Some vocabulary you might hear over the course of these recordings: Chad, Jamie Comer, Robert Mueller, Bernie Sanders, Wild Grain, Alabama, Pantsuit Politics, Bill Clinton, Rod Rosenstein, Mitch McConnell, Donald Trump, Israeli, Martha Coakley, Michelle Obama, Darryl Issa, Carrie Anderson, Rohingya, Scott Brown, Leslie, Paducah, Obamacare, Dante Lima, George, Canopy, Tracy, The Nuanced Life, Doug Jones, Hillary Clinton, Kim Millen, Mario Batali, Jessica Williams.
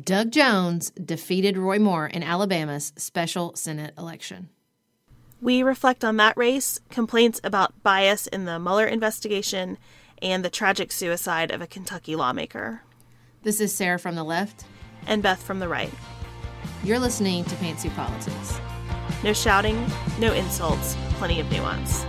Doug Jones defeated Roy Moore in Alabama's special Senate election. We reflect on that race, complaints about bias in the Mueller investigation, and the tragic suicide of a Kentucky lawmaker. This is Sarah from the left. And Beth from the right. You're listening to Pantsuit Politics. No shouting, no insults, plenty of nuance.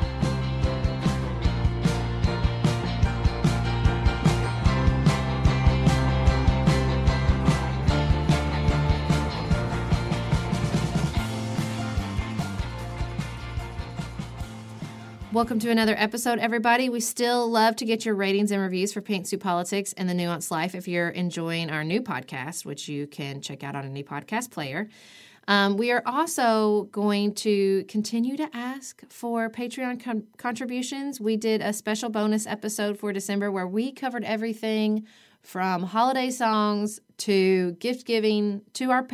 Welcome to another episode, everybody. We still love to get your ratings and reviews for Pantsuit Politics and The Nuanced Life if you're enjoying our new podcast, which you can check out on any podcast player. We are also going to continue to ask for Patreon contributions. We did a special bonus episode for December where we covered everything from holiday songs to gift giving to our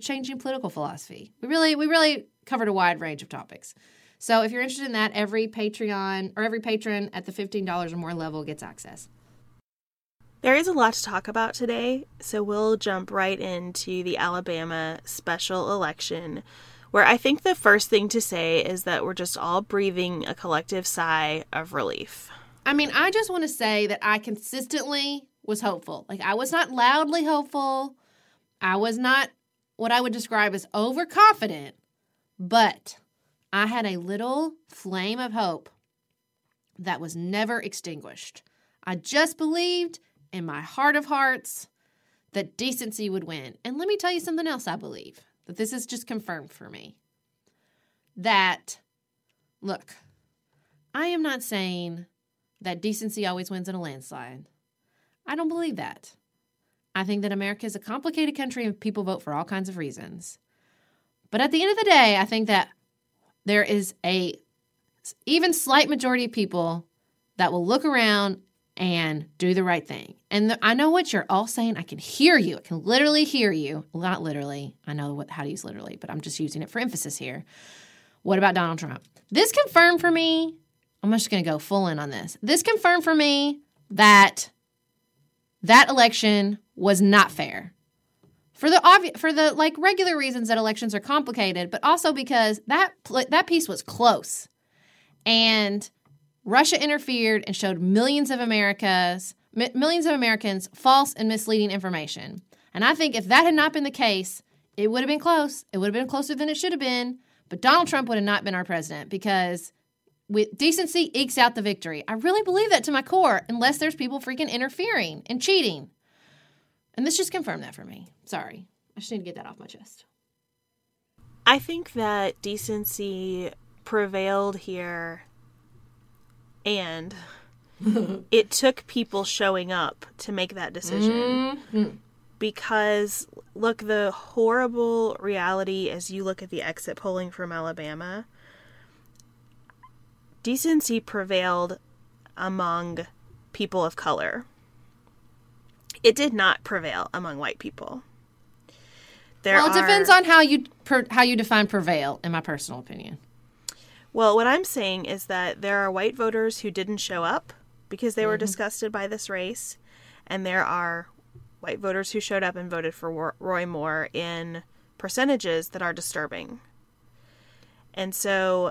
changing political philosophy. We really covered a wide range of topics. So if you're interested in that, every patron at the $15 or more level gets access. There is a lot to talk about today, so we'll jump right into the Alabama special election, where I think the first thing to say is that we're just all breathing a collective sigh of relief. I mean, I just want to say that I consistently was hopeful. Like, I was not loudly hopeful. I was not what I would describe as overconfident, but I had a little flame of hope that was never extinguished. I just believed in my heart of hearts that decency would win. And let me tell you something else I believe, that this is just confirmed for me. That, look, I am not saying that decency always wins in a landslide. I don't believe that. I think that America is a complicated country and people vote for all kinds of reasons. But at the end of the day, I think that there is a even slight majority of people that will look around and do the right thing. And I know what you're all saying. I can hear you. I can literally hear you. Well, not literally. I know how to use literally, but I'm just using it for emphasis here. What about Donald Trump? This confirmed for me, I'm just going to go full in on this. This confirmed for me that that election was not fair. For the regular reasons that elections are complicated, but also because that piece was close. And Russia interfered and showed millions of Americans false and misleading information. And I think if that had not been the case, it would have been close. It would have been closer than it should have been. But Donald Trump would have not been our president because decency ekes out the victory. I really believe that to my core, unless there's people freaking interfering and cheating. And this just confirmed that for me. Sorry. I just need to get that off my chest. I think that decency prevailed here, and it took people showing up to make that decision. Mm-hmm. Because, look, the horrible reality as you look at the exit polling from Alabama, decency prevailed among people of color. It did not prevail among white people. Well, it depends on how you define prevail, in my personal opinion. Well, what I'm saying is that there are white voters who didn't show up because they were disgusted by this race, and there are white voters who showed up and voted for Roy Moore in percentages that are disturbing. And so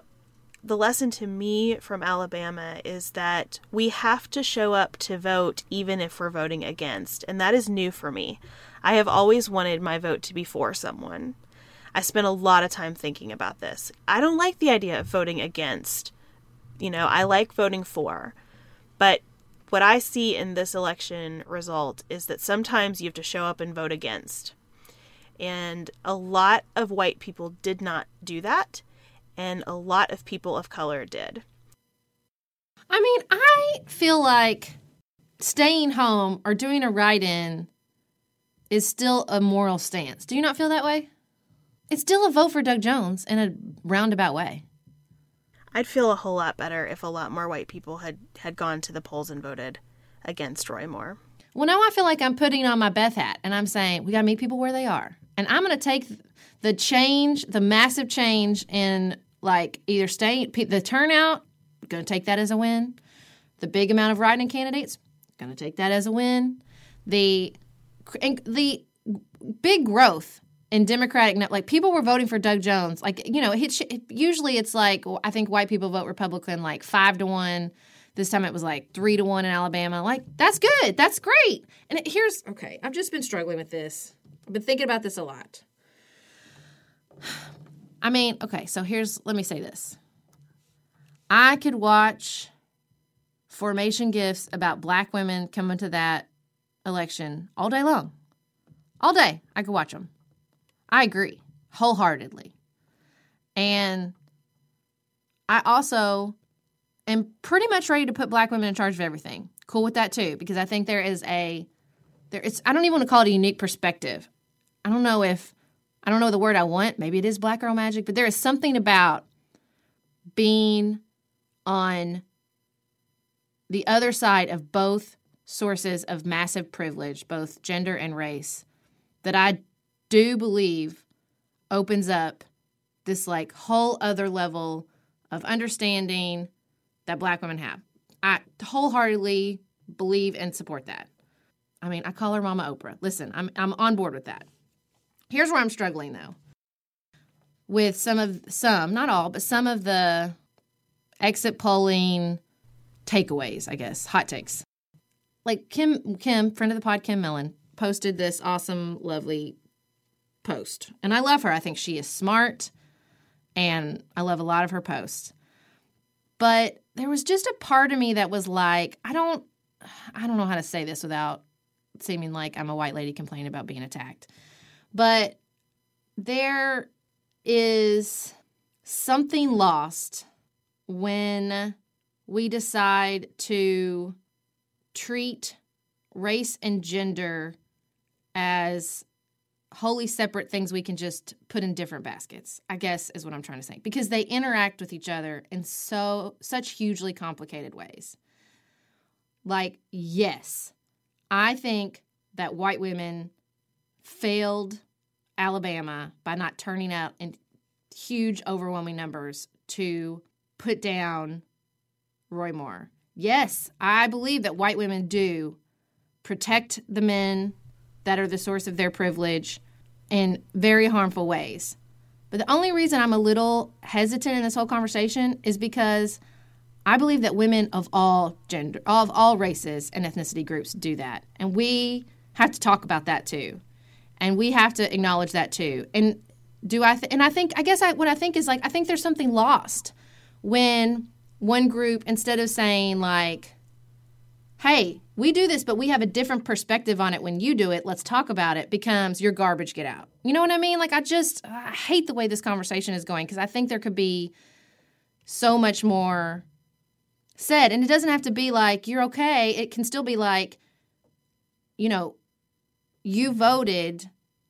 the lesson to me from Alabama is that we have to show up to vote even if we're voting against, and that is new for me. I have always wanted my vote to be for someone. I spent a lot of time thinking about this. I don't like the idea of voting against. You know, I like voting for. But what I see in this election result is that sometimes you have to show up and vote against. And a lot of white people did not do that. And a lot of people of color did. I mean, I feel like staying home or doing a write-in is still a moral stance. Do you not feel that way? It's still a vote for Doug Jones in a roundabout way. I'd feel a whole lot better if a lot more white people had gone to the polls and voted against Roy Moore. Well, now I feel like I'm putting on my Beth hat, and I'm saying, we got to meet people where they are. And I'm going to take the change, the massive change in, like, either staying, the turnout, going to take that as a win. The big amount of write-in candidates, going to take that as a win. The big growth in Democratic, like, people were voting for Doug Jones. Like, you know, usually it's like, I think white people vote Republican like 5-1. This time it was like 3-1 in Alabama. Like, that's good. That's great. And okay, I've just been struggling with this. I've been thinking about this a lot. I mean, okay, so let me say this. I could watch formation gifs about black women coming to that election all day long. All day. I could watch them. I agree wholeheartedly. And I also am pretty much ready to put black women in charge of everything. Cool with that too, because I think I don't even want to call it a unique perspective. I don't know the word I want. Maybe it is black girl magic, but there is something about being on the other side of both sources of massive privilege, both gender and race, that I do believe opens up this like whole other level of understanding that black women have. I wholeheartedly believe and support that. I mean, I call her Mama Oprah. Listen, I'm on board with that. Here's where I'm struggling though. With some, not all, but some of the exit polling takeaways, I guess, hot takes. Like Kim, friend of the pod, Kim Millen, posted this awesome, lovely post. And I love her. I think she is smart, and I love a lot of her posts. But there was just a part of me that was like, I don't know how to say this without seeming like I'm a white lady complaining about being attacked. But there is something lost when we decide to treat race and gender as wholly separate things we can just put in different baskets, I guess is what I'm trying to say. Because they interact with each other in such hugely complicated ways. Like, yes, I think that white women failed Alabama by not turning out in huge, overwhelming numbers to put down Roy Moore. Yes, I believe that white women do protect the men that are the source of their privilege in very harmful ways. But the only reason I'm a little hesitant in this whole conversation is because I believe that women of all gender, of all races and ethnicity groups do that. And we have to talk about that too. And we have to acknowledge that too. And I think there's something lost when one group, instead of saying like, hey, we do this, but we have a different perspective on it when you do it, let's talk about it, becomes your garbage, get out. You know what I mean? Like, I hate the way this conversation is going because I think there could be so much more said. And it doesn't have to be like, you're okay. It can still be like, you know, you voted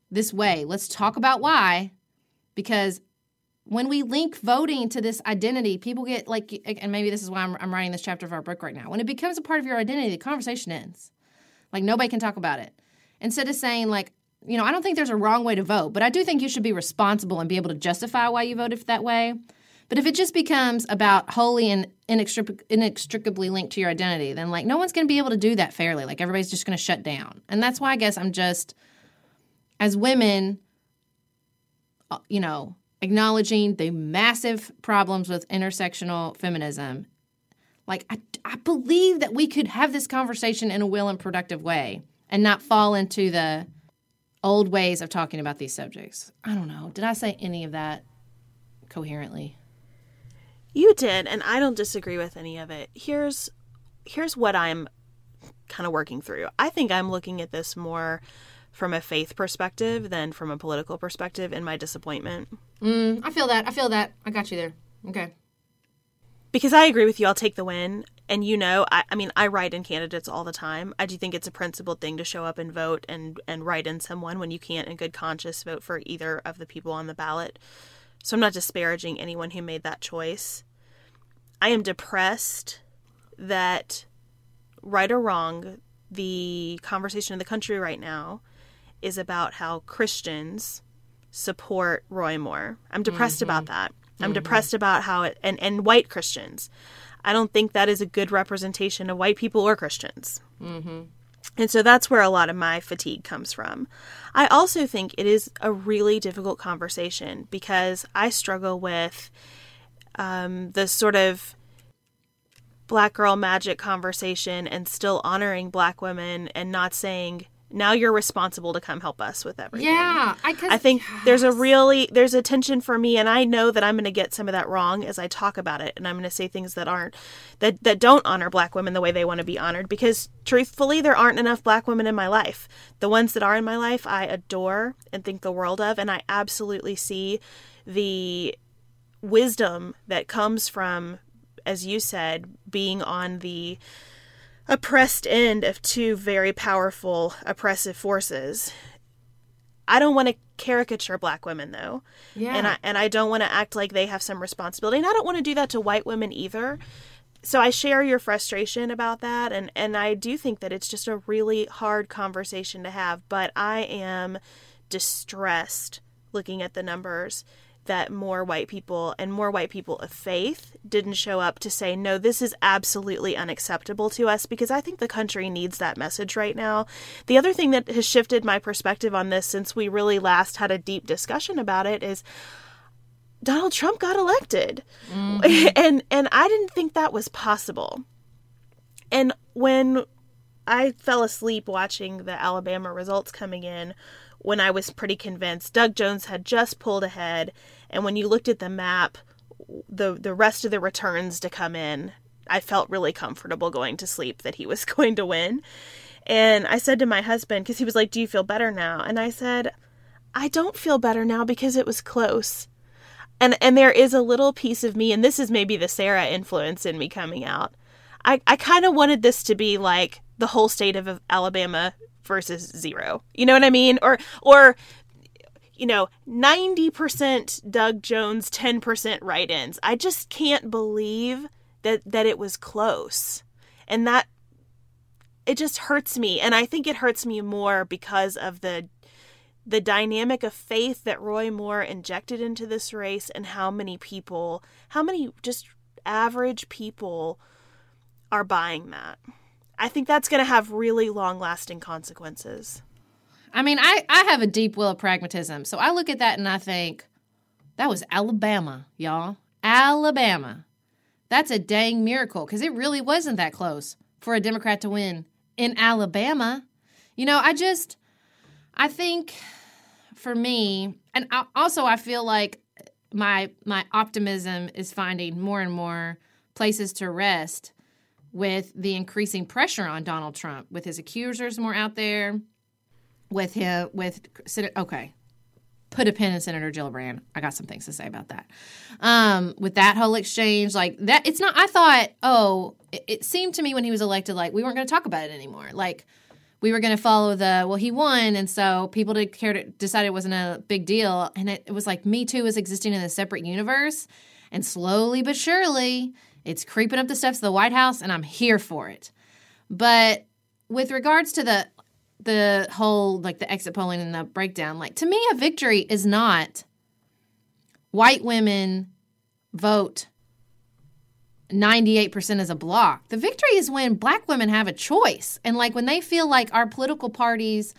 this way. Let's talk about why. Because when we link voting to this identity, people get like, and maybe this is why I'm writing this chapter of our book right now. When it becomes a part of your identity, the conversation ends. Like, nobody can talk about it. Instead of saying like, you know, I don't think there's a wrong way to vote, but I do think you should be responsible and be able to justify why you voted that way. But if it just becomes about wholly and inextricably linked to your identity, then like no one's going to be able to do that fairly. Like, everybody's just going to shut down. And that's why I guess I'm just, as women, you know, acknowledging the massive problems with intersectional feminism. Like, I believe that we could have this conversation in a will and productive way and not fall into the old ways of talking about these subjects. I don't know. Did I say any of that coherently? You did, and I don't disagree with any of it. Here's what I'm kind of working through. I think I'm looking at this more from a faith perspective than from a political perspective in my disappointment. I feel that. I got you there. Okay. Because I agree with you. I'll take the win. And you know, I mean, I write in candidates all the time. I do think it's a principled thing to show up and vote and write in someone when you can't in good conscience vote for either of the people on the ballot. So I'm not disparaging anyone who made that choice. I am depressed that, right or wrong, the conversation in the country right now is about how Christians support Roy Moore. I'm depressed about that. I'm depressed about how it, and white Christians. I don't think that is a good representation of white people or Christians. And so that's where a lot of my fatigue comes from. I also think it is a really difficult conversation because I struggle with the sort of Black girl magic conversation and still honoring Black women and not saying, now you're responsible to come help us with everything. Yeah. I think there's a tension for me, and I know that I'm going to get some of that wrong as I talk about it, and I'm going to say things that don't honor Black women the way they want to be honored, because truthfully, there aren't enough Black women in my life. The ones that are in my life, I adore and think the world of, and I absolutely see the wisdom that comes from, as you said, being on the oppressed end of two very powerful oppressive forces. I don't want to caricature Black women, though. Yeah. And I don't want to act like they have some responsibility. And I don't want to do that to white women either. So I share your frustration about that. And I do think that it's just a really hard conversation to have. But I am distressed looking at the numbers that more white people of faith didn't show up to say, no, this is absolutely unacceptable to us, because I think the country needs that message right now. The other thing that has shifted my perspective on this since we really last had a deep discussion about it is Donald Trump got elected. And I didn't think that was possible. And when I fell asleep watching the Alabama results coming in, when I was pretty convinced Doug Jones had just pulled ahead, and when you looked at the map, the rest of the returns to come in, I felt really comfortable going to sleep that he was going to win. And I said to my husband, because he was like, do you feel better now? And I said, I don't feel better now because it was close. And there is a little piece of me, and this is maybe the Sarah influence in me coming out. I kind of wanted this to be like the whole state of Alabama versus 0. You know what I mean? Or you know, 90% Doug Jones, 10% write-ins. I just can't believe that it was close. And that, it just hurts me. And I think it hurts me more because of the dynamic of faith that Roy Moore injected into this race, and how many just average people are buying that. I think that's going to have really long-lasting consequences. I mean, I have a deep will of pragmatism. So I look at that and I think, that was Alabama, y'all. Alabama. That's a dang miracle, because it really wasn't that close for a Democrat to win in Alabama. You know, I think for me, and also I feel like my optimism is finding more and more places to rest with the increasing pressure on Donald Trump, with his accusers more out there, with him, with Senator, okay, put a pin in Senator Gillibrand. I got some things to say about that. With that whole exchange, like that, it's not, I thought, oh, it seemed to me when he was elected, like we weren't going to talk about it anymore. Like we were going to follow the, well, he won. And so people didn't care to decide it wasn't a big deal. And it was like, Me Too is existing in a separate universe. And slowly but surely, it's creeping up the steps of the White House, and I'm here for it. But with regards to the whole, like, the exit polling and the breakdown, like, to me, a victory is not white women vote 98% as a block. The victory is when black women have a choice. And, like, when they feel like our political parties,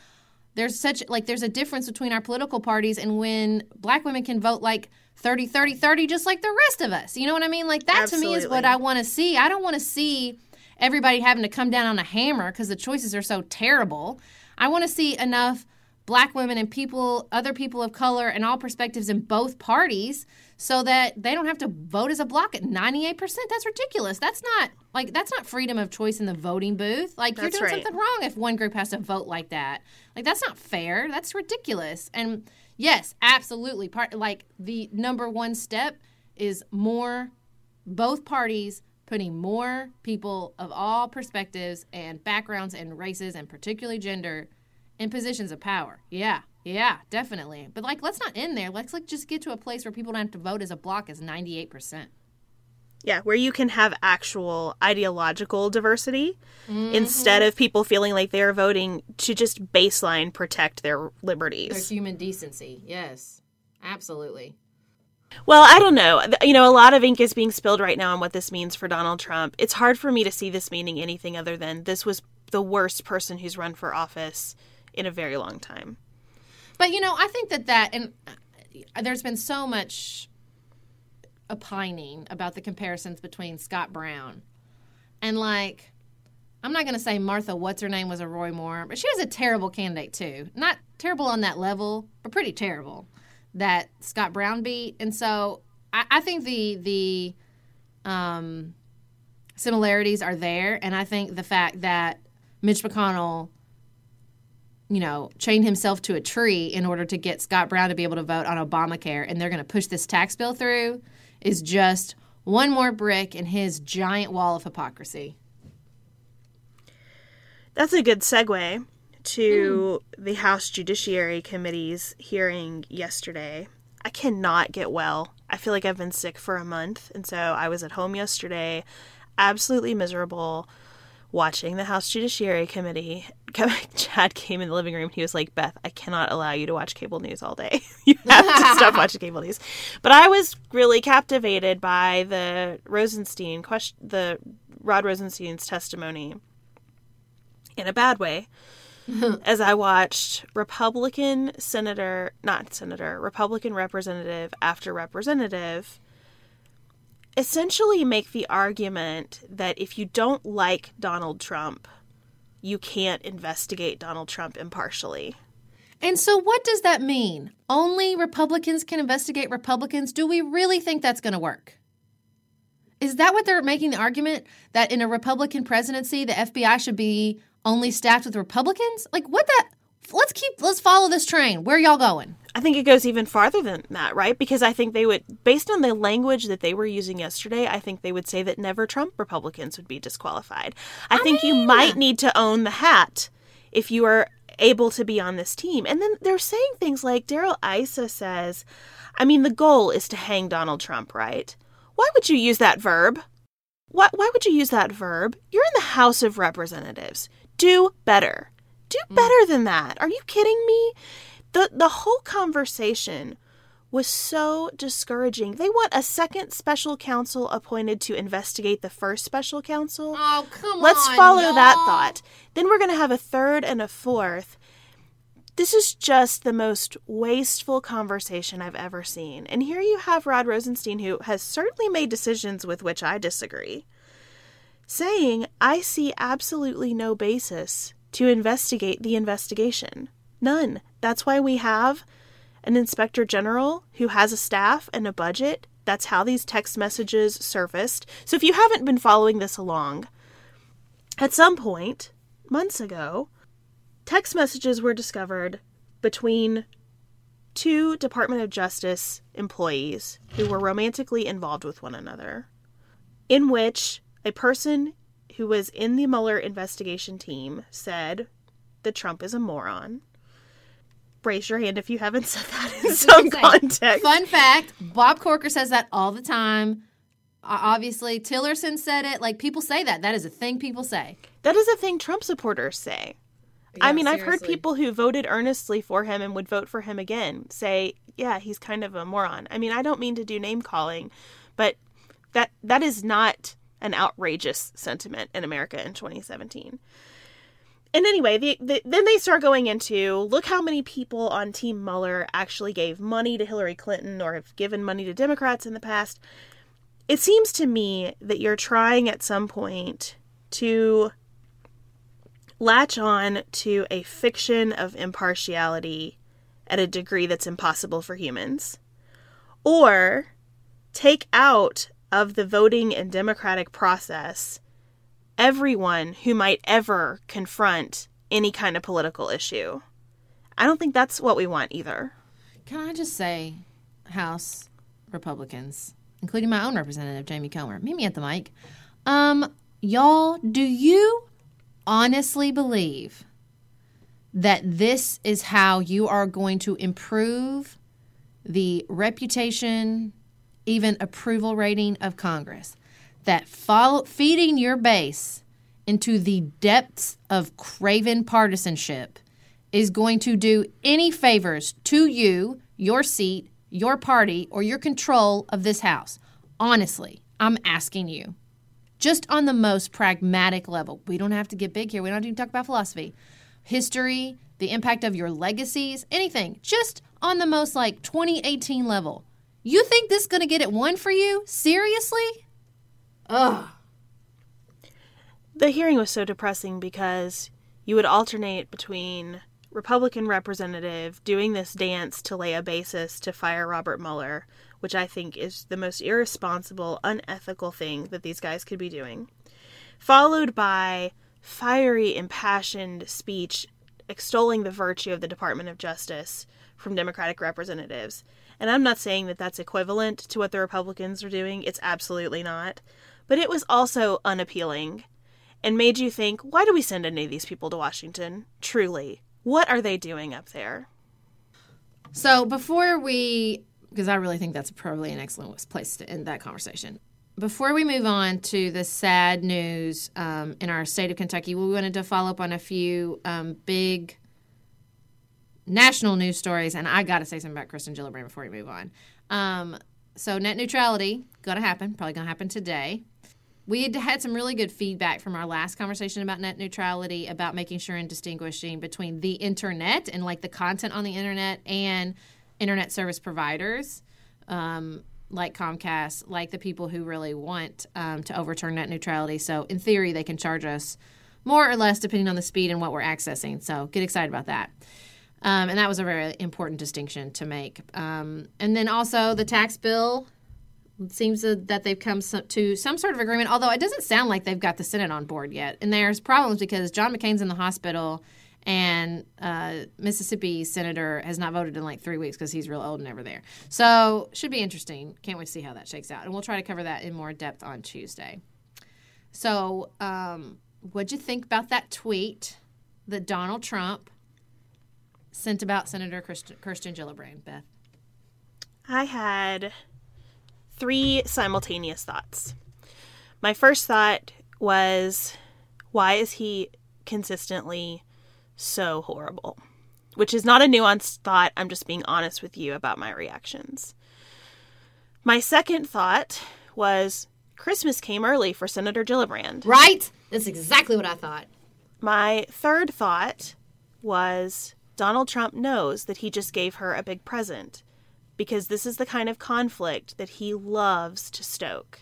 there's a difference between our political parties and when black women can vote, like, 30-30-30, just like the rest of us. You know what I mean? Like, that Absolutely. To me is what I want to see. I don't want to see everybody having to come down on a hammer because the choices are so terrible. I want to see enough black women and people, other people of color and all perspectives in both parties so that they don't have to vote as a block at 98%. That's ridiculous. That's not freedom of choice in the voting booth. Like, that's you're doing right. something wrong if one group has to vote like that. Like, that's not fair. That's ridiculous. And yes, absolutely. The number one step is both parties putting more people of all perspectives and backgrounds and races and particularly gender in positions of power. Yeah, definitely. But, like, let's not end there. Let's, like, just get to a place where people don't have to vote as a block as 98%. Yeah, where you can have actual ideological diversity mm-hmm. instead of people feeling like they are voting to just baseline protect their liberties. Their human decency. Yes, absolutely. Well, I don't know. You know, a lot of ink is being spilled right now on what this means for Donald Trump. It's hard for me to see this meaning anything other than this was the worst person who's run for office in a very long time. But, you know, I think that and there's been so much opining about the comparisons between Scott Brown and, like, I'm not going to say Martha what's-her-name was a Roy Moore, but she was a terrible candidate, too. Not terrible on that level, but pretty terrible that Scott Brown beat. And so I think the similarities are there, and I think the fact that Mitch McConnell, you know, chained himself to a tree in order to get Scott Brown to be able to vote on Obamacare, and they're going to push this tax bill through, is just one more brick in his giant wall of hypocrisy. That's a good segue to the House Judiciary Committee's hearing yesterday. I cannot get well. I feel like I've been sick for a month, and so I was at home yesterday, absolutely miserable, watching the House Judiciary Committee. Chad came in the living room. He was like, Beth, I cannot allow you to watch cable news all day. You have to stop watching cable news. But I was really captivated by the Rod Rosenstein's testimony in a bad way as I watched Republican representative after representative essentially make the argument that if you don't like Donald Trump, you can't investigate Donald Trump impartially. And so what does that mean? Only Republicans can investigate Republicans? Do we really think that's going to work? Is that what they're making the argument? That in a Republican presidency, the FBI should be only staffed with Republicans? Like, what that? Let's follow this train. Where are y'all going? I think it goes even farther than that, right? Because I think they would, based on the language that they were using yesterday, I think they would say that never Trump Republicans would be disqualified. I think you might need to own the hat if you are able to be on this team. And then they're saying things like Darryl Issa says, I mean, the goal is to hang Donald Trump, right? Why would you use that verb? Why would you use that verb? You're in the House of Representatives. Do better. Do better than that. Are you kidding me? The whole conversation was so discouraging. They want a second special counsel appointed to investigate the first special counsel. Oh, come on, y'all. Let's follow that thought. Then we're going to have a third and a fourth. This is just the most wasteful conversation I've ever seen. And here you have Rod Rosenstein, who has certainly made decisions with which I disagree, saying, I see absolutely no basis to investigate the investigation. None. That's why we have an inspector general who has a staff and a budget. That's how these text messages surfaced. So if you haven't been following this along, at some point, months ago, text messages were discovered between two Department of Justice employees who were romantically involved with one another, in which a person who was in the Mueller investigation team said that Trump is a moron. Raise your hand if you haven't said that in some context. Fun fact, Bob Corker says that all the time. Obviously, Tillerson said it. Like, people say that. That is a thing people say. That is a thing Trump supporters say. Yeah, I mean, seriously. I've heard people who voted earnestly for him and would vote for him again say, yeah, he's kind of a moron. I mean, I don't mean to do name calling, but that is not an outrageous sentiment in America in 2017. And anyway, then they start going into, look how many people on Team Mueller actually gave money to Hillary Clinton or have given money to Democrats in the past. It seems to me that you're trying at some point to latch on to a fiction of impartiality at a degree that's impossible for humans, or take out of the voting and democratic process everyone who might ever confront any kind of political issue. I don't think that's what we want either. Can I just say, House Republicans, including my own representative, Jamie Comer, meet me at the mic. Y'all, do you honestly believe that this is how you are going to improve the reputation, even approval rating of Congress? That feeding your base into the depths of craven partisanship is going to do any favors to you, your seat, your party, or your control of this House? Honestly, I'm asking you. Just on the most pragmatic level. We don't have to get big here. We don't have to talk about philosophy, history, the impact of your legacies, anything. Just on the most, 2018 level. You think this is going to get it won for you? Seriously? Ugh. The hearing was so depressing because you would alternate between Republican representative doing this dance to lay a basis to fire Robert Mueller, which I think is the most irresponsible, unethical thing that these guys could be doing, followed by fiery, impassioned speech extolling the virtue of the Department of Justice from Democratic representatives. And I'm not saying that that's equivalent to what the Republicans are doing. It's absolutely not. But it was also unappealing and made you think, why do we send any of these people to Washington? Truly. What are they doing up there? So because I really think that's probably an excellent place to end that conversation. Before we move on to the sad news in our state of Kentucky, we wanted to follow up on a few big national news stories. And I got to say something about Kirsten Gillibrand before we move on. So net neutrality, going to happen, probably going to happen today. We had some really good feedback from our last conversation about net neutrality, about making sure and distinguishing between the internet and the content on the internet and internet service providers like Comcast, like the people who really want to overturn net neutrality. So in theory, they can charge us more or less depending on the speed and what we're accessing. So get excited about that. And that was a very important distinction to make. And then also the tax bill. It seems that they've come to some sort of agreement, although it doesn't sound like they've got the Senate on board yet. And there's problems because John McCain's in the hospital and Mississippi senator has not voted in 3 weeks because he's real old and never there. So should be interesting. Can't wait to see how that shakes out. And we'll try to cover that in more depth on Tuesday. So what'd you think about that tweet that Donald Trump sent about Senator Kirsten Gillibrand, Beth? I had three simultaneous thoughts. My first thought was, why is he consistently so horrible? Which is not a nuanced thought. I'm just being honest with you about my reactions. My second thought was, Christmas came early for Senator Gillibrand. Right? That's exactly what I thought. My third thought was, Donald Trump knows that he just gave her a big present, because this is the kind of conflict that he loves to stoke.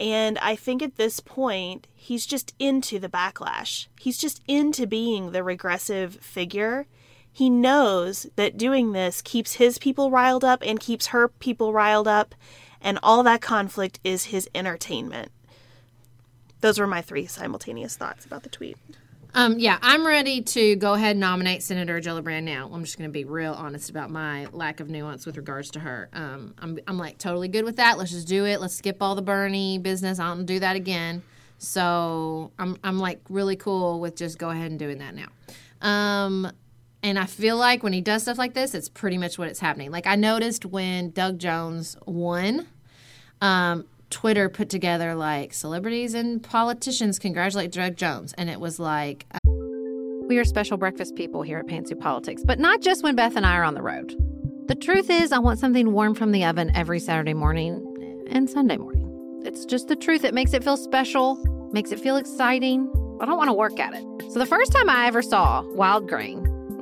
And I think at this point, he's just into the backlash. He's just into being the regressive figure. He knows that doing this keeps his people riled up and keeps her people riled up, and all that conflict is his entertainment. Those were my three simultaneous thoughts about the tweet. Yeah, I'm ready to go ahead and nominate Senator Gillibrand now. I'm just going to be real honest about my lack of nuance with regards to her. I'm like totally good with that. Let's just do it. Let's skip all the Bernie business. I don't do that again. So I'm like really cool with just go ahead and doing that now. And I feel like when he does stuff like this, it's pretty much what it's happening. Like I noticed when Doug Jones won, Twitter put together, like, celebrities and politicians congratulate Doug Jones. And it was like... We are special breakfast people here at Pantsuit Politics, but not just when Beth and I are on the road. The truth is, I want something warm from the oven every Saturday morning and Sunday morning. It's just the truth. It makes it feel special, makes it feel exciting. I don't want to work at it. So the first time I ever saw Wild Grain,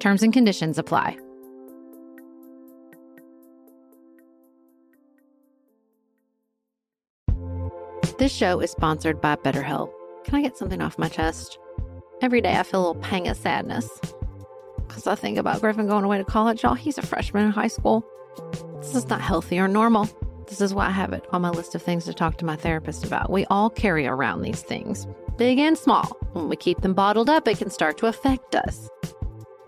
Terms and conditions apply. This show is sponsored by BetterHelp. Can I get something off my chest? Every day I feel a little pang of sadness because I think about Griffin going away to college. Y'all, he's a freshman in high school. This is not healthy or normal. This is why I have it on my list of things to talk to my therapist about. We all carry around these things, big and small. When we keep them bottled up, it can start to affect us.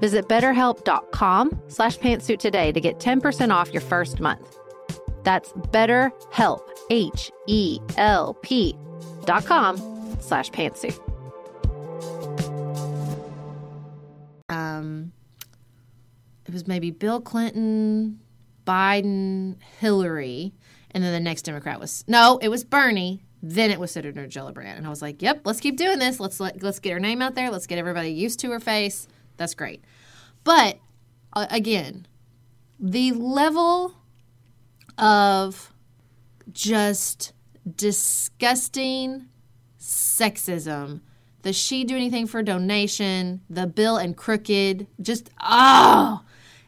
Visit BetterHelp.com/pantsuit today to get 10% off your first month. That's BetterHelp, HELP.com/pantsuit. It was maybe Bill Clinton, Biden, Hillary, and then the next Democrat was, no, it was Bernie. Then it was Senator Gillibrand. And I was like, yep, let's keep doing this. Let's get her name out there. Let's get everybody used to her face. That's great. But, again, the level of just disgusting sexism, the she do anything for donation, the Bill and Crooked, just, oh,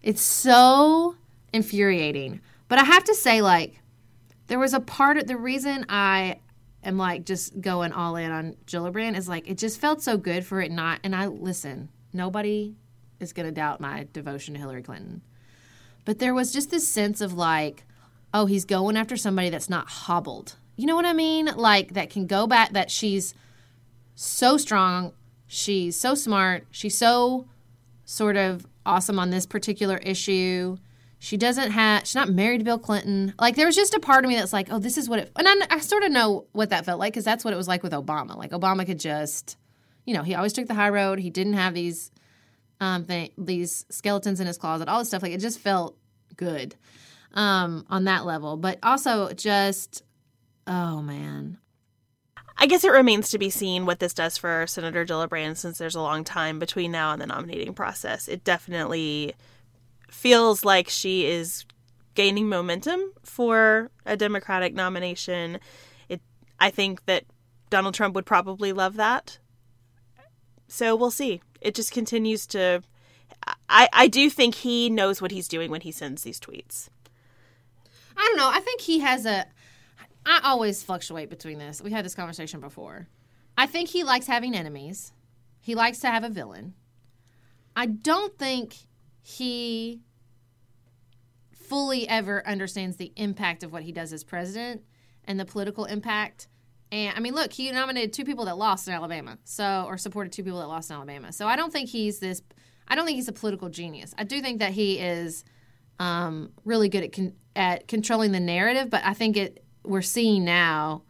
it's so infuriating. But I have to say, like, there was a part of the reason I am, like, just going all in on Gillibrand is, like, it just felt so good for it not, and I, listen, nobody is going to doubt my devotion to Hillary Clinton. But there was just this sense of like, oh, he's going after somebody that's not hobbled. You know what I mean? Like, that can go back, that she's so strong, she's so smart, she's so sort of awesome on this particular issue. She doesn't have, she's not married to Bill Clinton. Like, there was just a part of me that's like, oh, this is what it, and I sort of know what that felt like, because that's what it was like with Obama. Like, Obama could just, you know, he always took the high road. He didn't have these skeletons in his closet, all this stuff. Like, it just felt good on that level. But also just, oh, man. I guess it remains to be seen what this does for Senator Gillibrand, since there's a long time between now and the nominating process. It definitely feels like she is gaining momentum for a Democratic nomination. I think that Donald Trump would probably love that. So we'll see. It just continues to... I do think he knows what he's doing when he sends these tweets. I don't know. I think he has a... I always fluctuate between this. We had this conversation before. I think he likes having enemies. He likes to have a villain. I don't think he fully ever understands the impact of what he does as president and the political impact. And I mean, look, he nominated two people that lost in Alabama, so, or supported two people that lost in Alabama. So I don't think he's this, I don't think he's a political genius. I do think that he is really good at controlling the narrative, but I think we're seeing now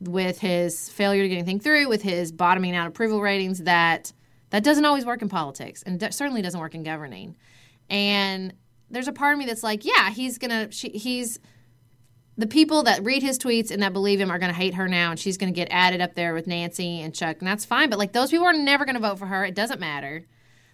with his failure to get anything through, with his bottoming out approval ratings, that doesn't always work in politics, and certainly doesn't work in governing. And there's a part of me that's like, yeah, the people that read his tweets and that believe him are going to hate her now, and she's going to get added up there with Nancy and Chuck, and that's fine. But, like, those people are never going to vote for her. It doesn't matter.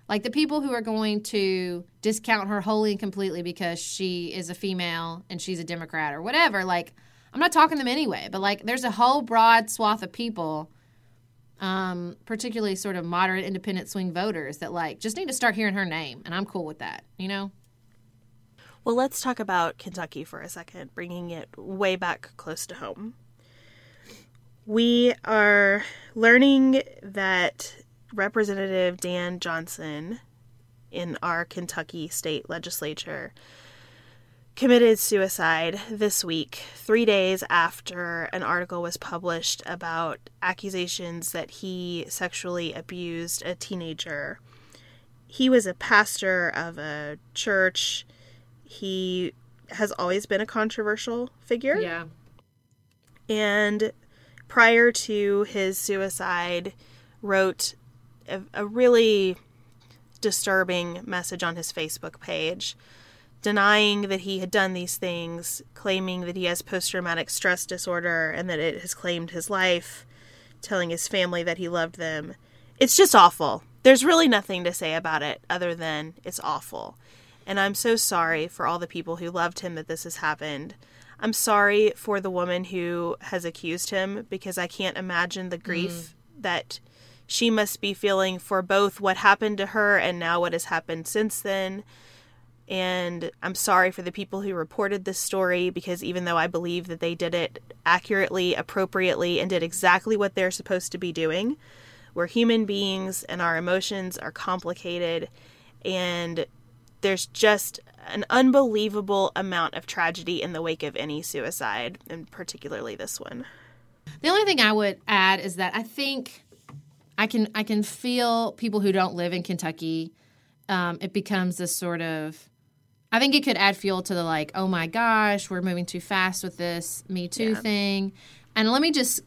Like, the people who are going to discount her wholly and completely because she is a female and she's a Democrat or whatever, like, I'm not talking them anyway. But, like, there's a whole broad swath of people, particularly sort of moderate independent swing voters, that, like, just need to start hearing her name, and I'm cool with that, you know? Well, let's talk about Kentucky for a second, bringing it way back close to home. We are learning that Representative Dan Johnson in our Kentucky state legislature committed suicide this week, 3 days after an article was published about accusations that he sexually abused a teenager. He was a pastor of a church. He has always been a controversial figure. Yeah. And prior to his suicide, wrote a really disturbing message on his Facebook page, denying that he had done these things, claiming that he has post-traumatic stress disorder and that it has claimed his life, telling his family that he loved them. It's just awful. There's really nothing to say about it other than it's awful. And I'm so sorry for all the people who loved him that this has happened. I'm sorry for the woman who has accused him, because I can't imagine the grief that she must be feeling for both what happened to her and now what has happened since then. And I'm sorry for the people who reported this story, because even though I believe that they did it accurately, appropriately, and did exactly what they're supposed to be doing, we're human beings and our emotions are complicated. And there's just an unbelievable amount of tragedy in the wake of any suicide, and particularly this one. The only thing I would add is that I think I can feel people who don't live in Kentucky. It becomes this sort of, I think it could add fuel to the, like, oh my gosh, we're moving too fast with this Me Too thing. And let me just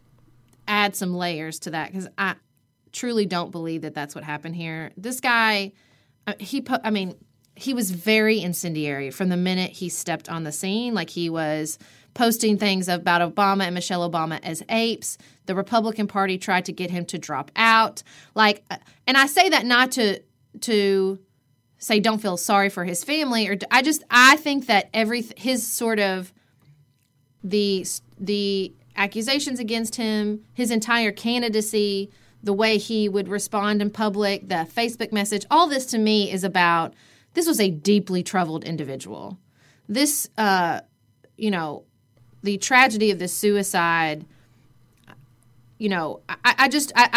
add some layers to that, because I truly don't believe that that's what happened here. This guy, he was very incendiary from the minute he stepped on the scene. Like, he was posting things about Obama and Michelle Obama as apes. The Republican Party tried to get him to drop out. Like, and I say that not to say don't feel sorry for his family, or I think that his sort of the accusations against him, his entire candidacy, the way he would respond in public, the Facebook message, all this to me is about, this was a deeply troubled individual. This, the tragedy of this suicide you know, I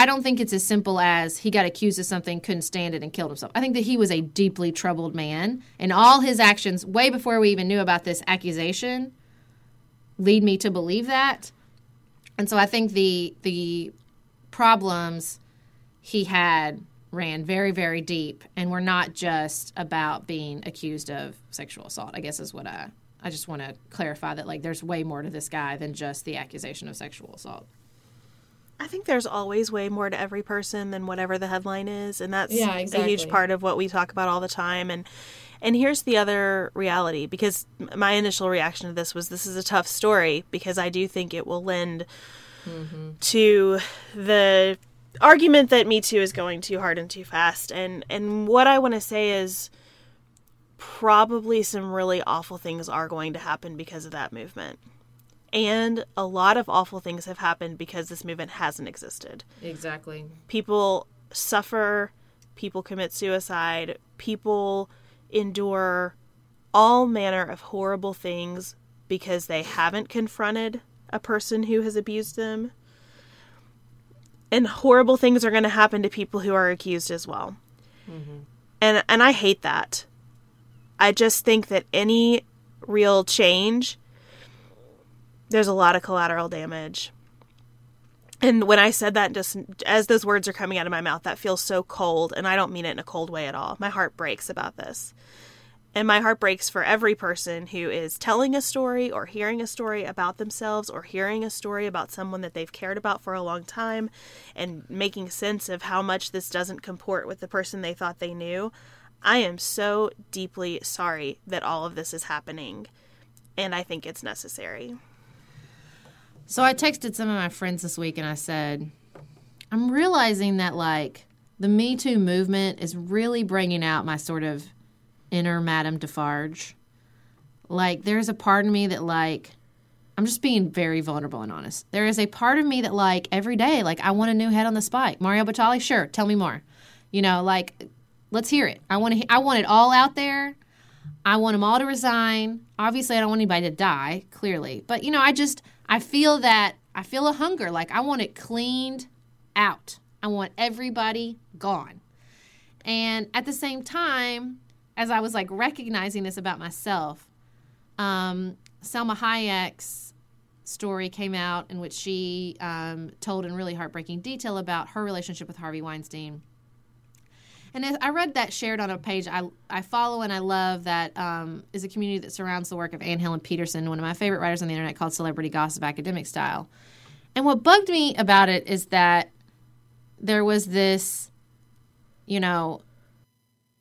don't think it's as simple as he got accused of something, couldn't stand it, and killed himself. I think that he was a deeply troubled man, and all his actions, way before we even knew about this accusation, lead me to believe that. And so I think the problems he had ran very, very deep, and were not just about being accused of sexual assault, I guess is what I just want to clarify that, like, there's way more to this guy than just the accusation of sexual assault. I think there's always way more to every person than whatever the headline is, and that's a huge part of what we talk about all the time. And here's the other reality, because my initial reaction to this was, this is a tough story, because I do think it will lend to the argument that Me Too is going too hard and too fast. And what I want to say is, probably some really awful things are going to happen because of that movement. And a lot of awful things have happened because this movement hasn't existed. Exactly. People suffer, people commit suicide, people endure all manner of horrible things because they haven't confronted a person who has abused them. And horrible things are going to happen to people who are accused as well. Mm-hmm. And I hate that. I just think that any real change, there's a lot of collateral damage. And when I said that, just as those words are coming out of my mouth, that feels so cold. And I don't mean it in a cold way at all. My heart breaks about this. And my heart breaks for every person who is telling a story or hearing a story about themselves or hearing a story about someone that they've cared about for a long time and making sense of how much this doesn't comport with the person they thought they knew. I am so deeply sorry that all of this is happening. And I think it's necessary. So I texted some of my friends this week and I said, I'm realizing that, like, the Me Too movement is really bringing out my sort of inner Madame Defarge. Like, there's a part of me that, like, I'm just being very vulnerable and honest. There is a part of me that, like, every day, like, I want a new head on the spike. Mario Batali, sure, tell me more. You know, like, let's hear it. I want it all out there. I want them all to resign. Obviously, I don't want anybody to die, clearly. But, you know, I feel a hunger. Like, I want it cleaned out. I want everybody gone. And at the same time, as I was, like, recognizing this about myself, Selma Hayek's story came out in which she told in really heartbreaking detail about her relationship with Harvey Weinstein. And as I read that shared on a page I follow and I love that is a community that surrounds the work of Anne Helen Peterson, one of my favorite writers on the internet, called Celebrity Gossip Academic Style. And what bugged me about it is that there was this, you know,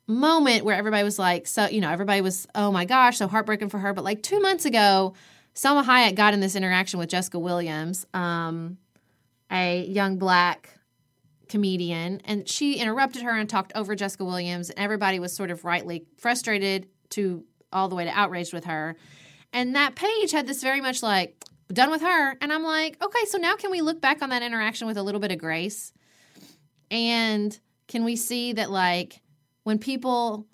moment where everybody was like, so, you know, everybody was, oh my gosh, so heartbreaking for her. But like 2 months ago, Selma Hayek got in this interaction with Jessica Williams, a young black comedian, and she interrupted her and talked over Jessica Williams, and everybody was sort of rightly frustrated to all the way to outraged with her. And that page had this very much like, done with her. And I'm like, okay, so now can we look back on that interaction with a little bit of grace? And can we see that, like, when people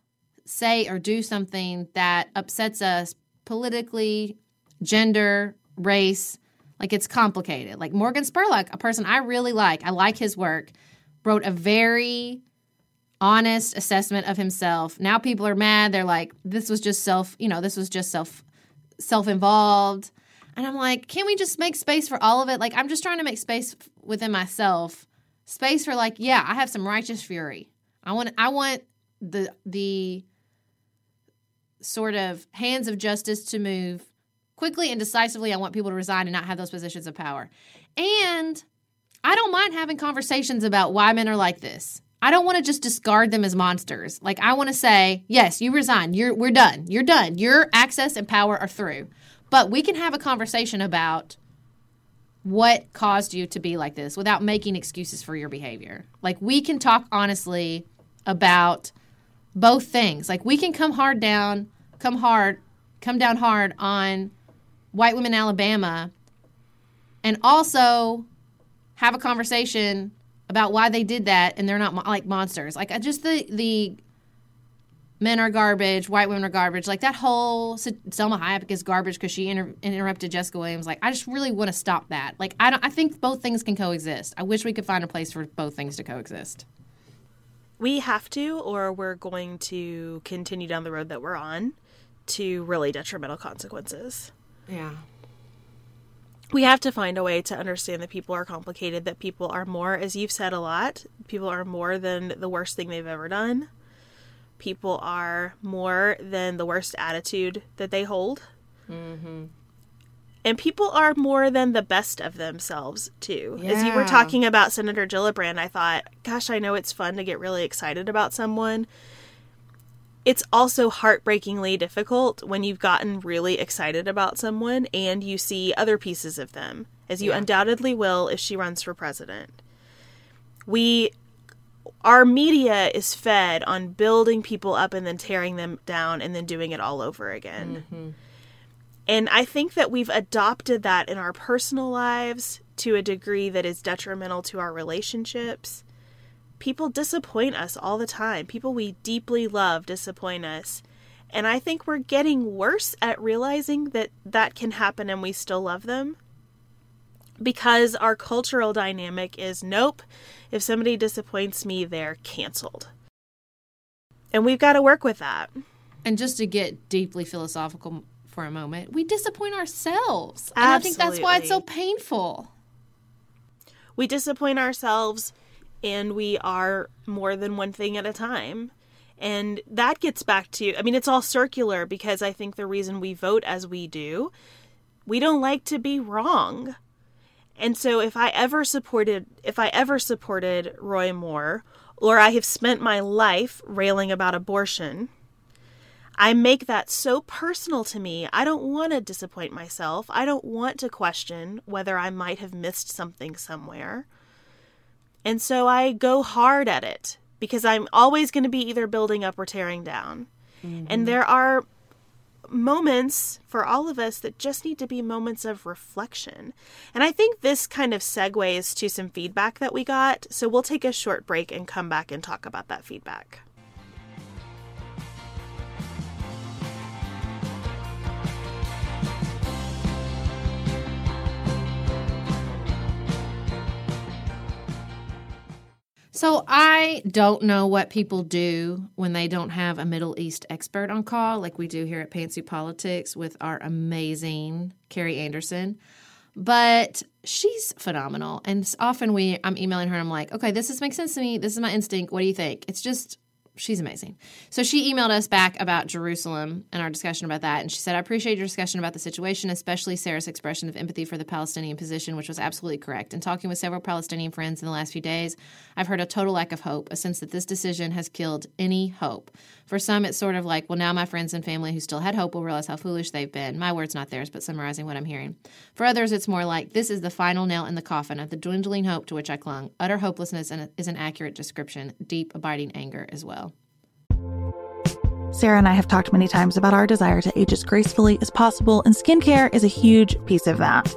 say or do something that upsets us politically, gender, race, like, it's complicated. Like, Morgan Spurlock, a person I really like, I like his work, wrote a very honest assessment of himself. Now people are mad. They're like, this was just self-involved. And I'm like, can we just make space for all of it? Like, I'm just trying to make space within myself, space for, like, yeah, I have some righteous fury. I want the sort of hands of justice to move quickly and decisively. I want people to resign and not have those positions of power. And I don't mind having conversations about why men are like this. I don't want to just discard them as monsters. Like, I want to say, yes, you resign. We're done. You're done. Your access and power are through. But we can have a conversation about what caused you to be like this without making excuses for your behavior. Like, we can talk honestly about both things. Like, we can come down hard on white women in Alabama, and also have a conversation about why they did that, and they're not like monsters. Like, just the men are garbage, white women are garbage. Like, that whole Selma Hayek is garbage because she interrupted Jessica Williams. Like, I just really want to stop that. Like, I think both things can coexist. I wish we could find a place for both things to coexist. We have to, or we're going to continue down the road that we're on to really detrimental consequences. Yeah. We have to find a way to understand that people are complicated, that people are more, as you've said a lot, people are more than the worst thing they've ever done. People are more than the worst attitude that they hold. Mm-hmm. And people are more than the best of themselves, too. Yeah. As you were talking about Senator Gillibrand, I thought, gosh, I know it's fun to get really excited about someone. It's also heartbreakingly difficult when you've gotten really excited about someone and you see other pieces of them, as you undoubtedly will if she runs for president. Our media is fed on building people up and then tearing them down and then doing it all over again. Mm-hmm. And I think that we've adopted that in our personal lives to a degree that is detrimental to our relationships. People disappoint us all the time. People we deeply love disappoint us. And I think we're getting worse at realizing that that can happen and we still love them. Because our cultural dynamic is, nope, if somebody disappoints me, they're canceled. And we've got to work with that. And just to get deeply philosophical for a moment, we disappoint ourselves. Absolutely. And I think that's why it's so painful. We disappoint ourselves. And we are more than one thing at a time. And that gets back to, I mean, it's all circular, because I think the reason we vote as we do, we don't like to be wrong. And so if I ever supported Roy Moore, or I have spent my life railing about abortion, I make that so personal to me. I don't want to disappoint myself. I don't want to question whether I might have missed something somewhere. And so I go hard at it because I'm always going to be either building up or tearing down. Mm-hmm. And there are moments for all of us that just need to be moments of reflection. And I think this kind of segues to some feedback that we got. So we'll take a short break and come back and talk about that feedback. So I don't know what people do when they don't have a Middle East expert on call like we do here at Pantsuit Politics with our amazing Carrie Anderson. But she's phenomenal. And often I'm emailing her. I'm like, okay, this makes sense to me. This is my instinct. What do you think? It's just, she's amazing. So she emailed us back about Jerusalem and our discussion about that. And she said, I appreciate your discussion about the situation, especially Sarah's expression of empathy for the Palestinian position, which was absolutely correct. In talking with several Palestinian friends in the last few days, I've heard a total lack of hope, a sense that this decision has killed any hope. For some, it's sort of like, well, now my friends and family who still had hope will realize how foolish they've been. My words, not theirs, but summarizing what I'm hearing. For others, it's more like, this is the final nail in the coffin of the dwindling hope to which I clung. Utter hopelessness is an accurate description, deep, abiding anger as well. Sarah and I have talked many times about our desire to age as gracefully as possible, and skincare is a huge piece of that.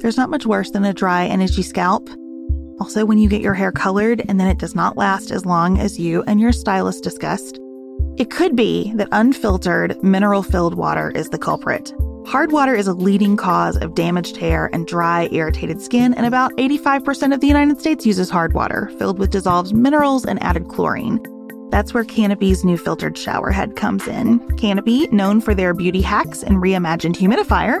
There's not much worse than a dry and itchy scalp. Also, when you get your hair colored and then it does not last as long as you and your stylist discussed, it could be that unfiltered, mineral-filled water is the culprit. Hard water is a leading cause of damaged hair and dry, irritated skin, and about 85% of the United States uses hard water, filled with dissolved minerals and added chlorine. That's where Canopy's new filtered shower head comes in. Canopy, known for their beauty hacks and reimagined humidifier,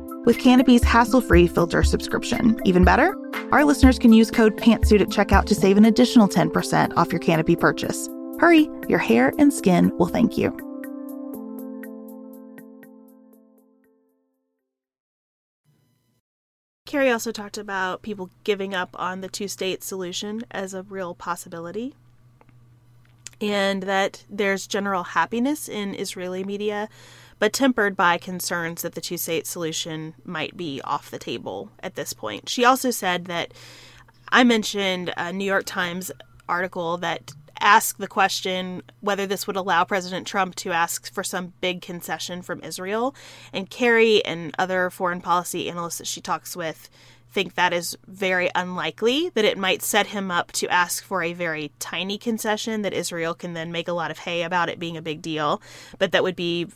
with Canopy's hassle-free filter subscription. Even better, our listeners can use code Pantsuit at checkout to save an additional 10% off your Canopy purchase. Hurry, your hair and skin will thank you. Kerry also talked about people giving up on the two-state solution as a real possibility, and that there's general happiness in Israeli media, but tempered by concerns that the two-state solution might be off the table at this point. She also said that I mentioned a New York Times article that asked the question whether this would allow President Trump to ask for some big concession from Israel. And Kerry and other foreign policy analysts that she talks with think that is very unlikely, that it might set him up to ask for a very tiny concession that Israel can then make a lot of hay about it being a big deal, but that would be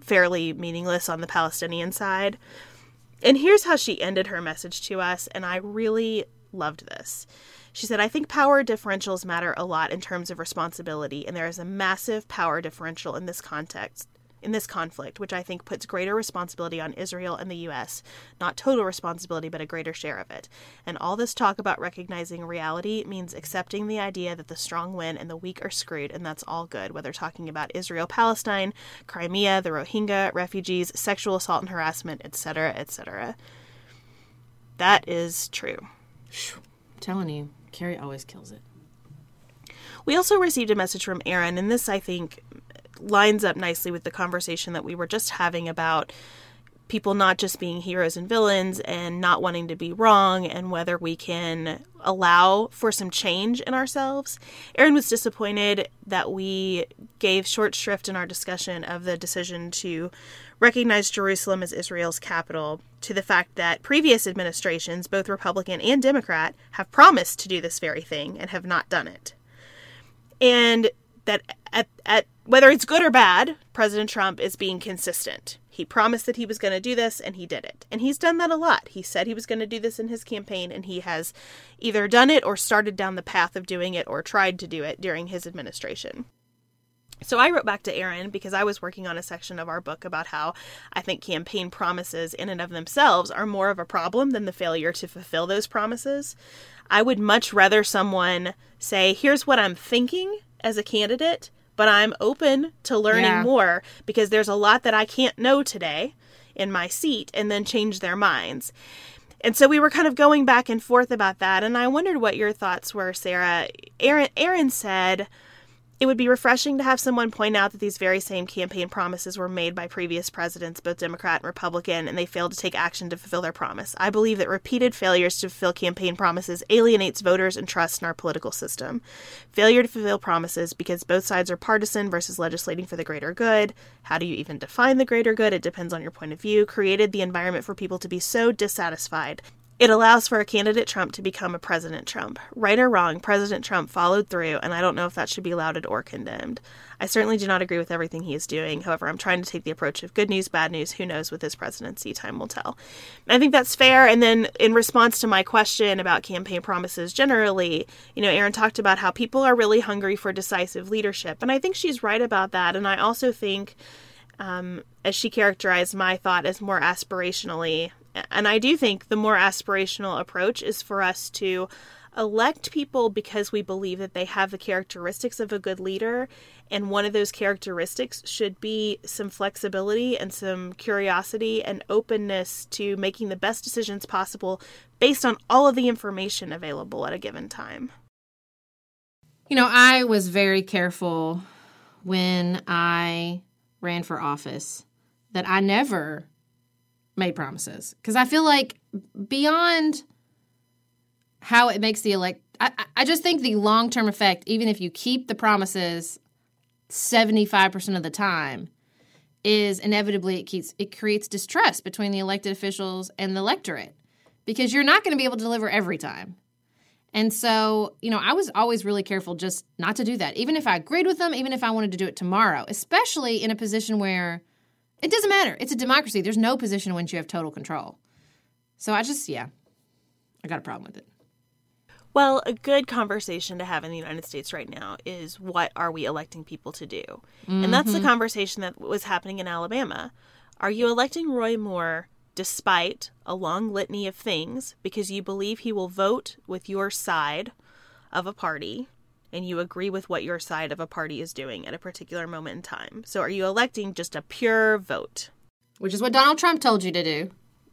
fairly meaningless on the Palestinian side. And here's how she ended her message to us, and I really loved this. She said, "I think power differentials matter a lot in terms of responsibility, and there is a massive power differential in this context, in this conflict, which I think puts greater responsibility on Israel and the U.S., not total responsibility, but a greater share of it. And all this talk about recognizing reality means accepting the idea that the strong win and the weak are screwed, and that's all good, whether talking about Israel, Palestine, Crimea, the Rohingya, refugees, sexual assault and harassment, etc., etc." That is true. I'm telling you, Kerry always kills it. We also received a message from Aaron, and this, I think, lines up nicely with the conversation that we were just having about people not just being heroes and villains and not wanting to be wrong and whether we can allow for some change in ourselves. Aaron was disappointed that we gave short shrift in our discussion of the decision to recognize Jerusalem as Israel's capital to the fact that previous administrations, both Republican and Democrat, have promised to do this very thing and have not done it. And that at whether it's good or bad, President Trump is being consistent. He promised that he was going to do this, and he did it. And he's done that a lot. He said he was going to do this in his campaign, and he has either done it or started down the path of doing it or tried to do it during his administration. So I wrote back to Aaron because I was working on a section of our book about how I think campaign promises in and of themselves are more of a problem than the failure to fulfill those promises. I would much rather someone say, here's what I'm thinking as a candidate, but I'm open to learning more because there's a lot that I can't know today in my seat, and then change their minds. And so we were kind of going back and forth about that. And I wondered what your thoughts were, Sarah. Aaron said, It would be refreshing to have someone point out that these very same campaign promises were made by previous presidents, both Democrat and Republican, and they failed to take action to fulfill their promise. I believe that repeated failures to fulfill campaign promises alienates voters and trust in our political system. Failure to fulfill promises because both sides are partisan versus legislating for the greater good. How do you even define the greater good? It depends on your point of view. Created the environment for people to be so dissatisfied. It allows for a candidate Trump to become a President Trump. Right or wrong, President Trump followed through, and I don't know if that should be lauded or condemned. I certainly do not agree with everything he is doing. However, I'm trying to take the approach of good news, bad news, who knows with his presidency, time will tell. I think that's fair. And then in response to my question about campaign promises generally, you know, Erin talked about how people are really hungry for decisive leadership. And I think she's right about that. And I also think, as she characterized my thought as more aspirationally, and I do think the more aspirational approach is for us to elect people because we believe that they have the characteristics of a good leader. And one of those characteristics should be some flexibility and some curiosity and openness to making the best decisions possible based on all of the information available at a given time. You know, I was very careful when I ran for office that I never made promises. Because I feel like beyond how it makes the I just think the long-term effect, even if you keep the promises 75% of the time, is inevitably it creates distrust between the elected officials and the electorate. Because you're not going to be able to deliver every time. And so, you know, I was always really careful just not to do that. Even if I agreed with them, even if I wanted to do it tomorrow. Especially in a position where it doesn't matter. It's a democracy. There's no position in which you have total control. So I got a problem with it. Well, a good conversation to have in the United States right now is what are we electing people to do? Mm-hmm. And that's the conversation that was happening in Alabama. Are you electing Roy Moore despite a long litany of things because you believe he will vote with your side of a party? And you agree with what your side of a party is doing at a particular moment in time. So are you electing just a pure vote? Which is what Donald Trump told you to do.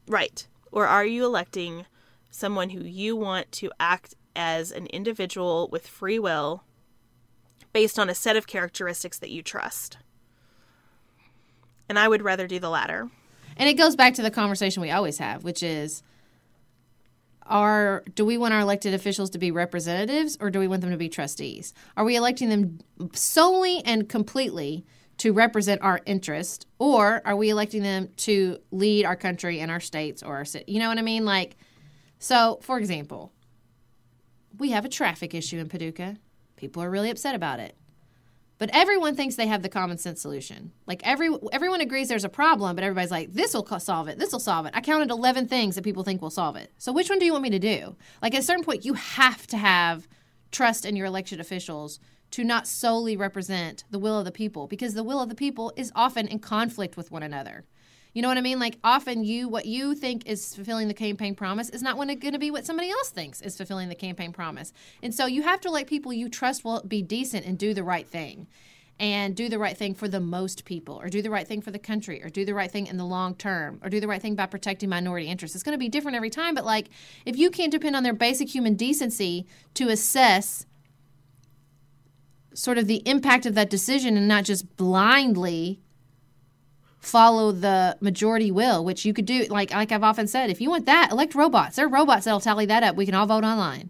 Right. Or are you electing someone who you want to act as an individual with free will based on a set of characteristics that you trust? And I would rather do the latter. And it goes back to the conversation we always have, which is, do we want our elected officials to be representatives or do we want them to be trustees? Are we electing them solely and completely to represent our interest, or are we electing them to lead our country and our states or our city? You know what I mean? Like, so, for example, we have a traffic issue in Paducah. People are really upset about it. But everyone thinks they have the common sense solution. Like, everyone agrees there's a problem, but everybody's like, this will solve it. This will solve it. I counted 11 things that people think will solve it. So which one do you want me to do? Like, at a certain point, you have to have trust in your elected officials to not solely represent the will of the people, because the will of the people is often in conflict with one another. You know what I mean? Like, often what you think is fulfilling the campaign promise is not going to be what somebody else thinks is fulfilling the campaign promise. And so you have to elect people you trust will be decent and do the right thing. And do the right thing for the most people, or do the right thing for the country, or do the right thing in the long term, or do the right thing by protecting minority interests. It's going to be different every time, but, like, if you can't depend on their basic human decency to assess sort of the impact of that decision and not just blindly follow the majority will, which you could do, like I've often said, if you want that, elect robots. There are robots that'll tally that up. We can all vote online.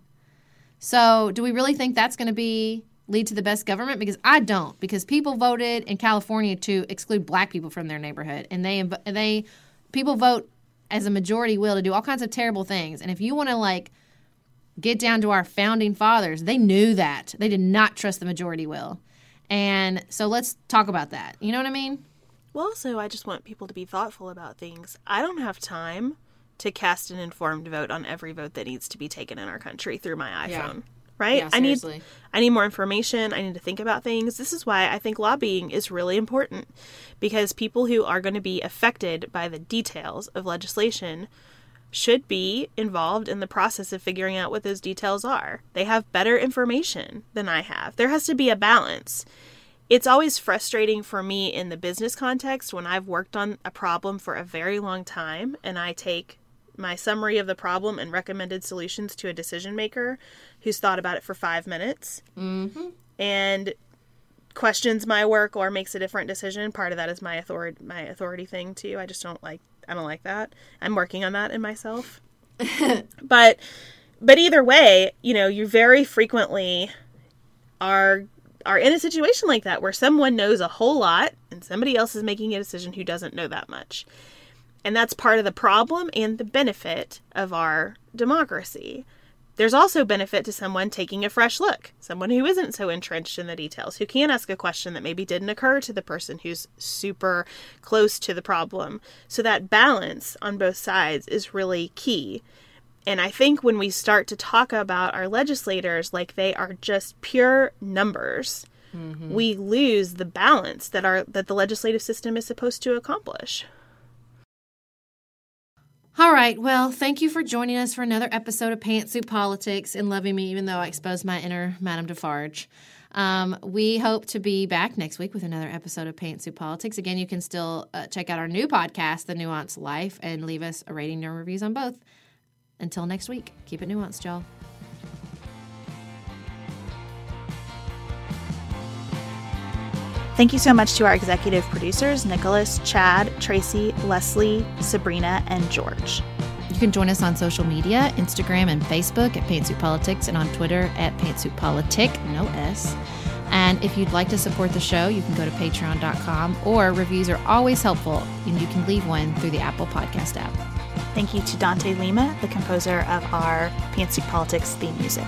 So do we really think that's going to lead to the best government? Because I don't, because people voted in California to exclude black people from their neighborhood. And they people vote as a majority will to do all kinds of terrible things. And if you want to, like, get down to our founding fathers, they knew that. They did not trust the majority will. And so let's talk about that. You know what I mean? Well, also, I just want people to be thoughtful about things. I don't have time to cast an informed vote on every vote that needs to be taken in our country through my iPhone, right? Yeah, I need more information. I need to think about things. This is why I think lobbying is really important, because people who are going to be affected by the details of legislation should be involved in the process of figuring out what those details are. They have better information than I have. There has to be a balance. It's always frustrating for me in the business context when I've worked on a problem for a very long time and I take my summary of the problem and recommended solutions to a decision maker who's thought about it for 5 minutes. Mm-hmm. And questions my work or makes a different decision. Part of that is my authority thing too. I just don't like that. I'm working on that in myself. But either way, you know, you very frequently are in a situation like that where someone knows a whole lot and somebody else is making a decision who doesn't know that much. And that's part of the problem and the benefit of our democracy. There's also benefit to someone taking a fresh look, someone who isn't so entrenched in the details, who can ask a question that maybe didn't occur to the person who's super close to the problem. So that balance on both sides is really key. And I think when we start to talk about our legislators like they are just pure numbers, mm-hmm. we lose the balance that the legislative system is supposed to accomplish. All right. Well, thank you for joining us for another episode of Pantsuit Politics and loving me, even though I exposed my inner Madame Defarge. We hope to be back next week with another episode of Pantsuit Politics. Again, you can still check out our new podcast, The Nuanced Life, and leave us a rating and reviews on both. Until next week, keep it nuanced, y'all. Thank you so much to our executive producers, Nicholas, Chad, Tracy, Leslie, Sabrina, and George. You can join us on social media, Instagram and Facebook at Pantsuit Politics and on Twitter at Pantsuit Politic, no S. And if you'd like to support the show, you can go to patreon.com, or reviews are always helpful, and you can leave one through the Apple Podcast app. Thank you to Dante Lima, the composer of our Pantsuit Politics theme music.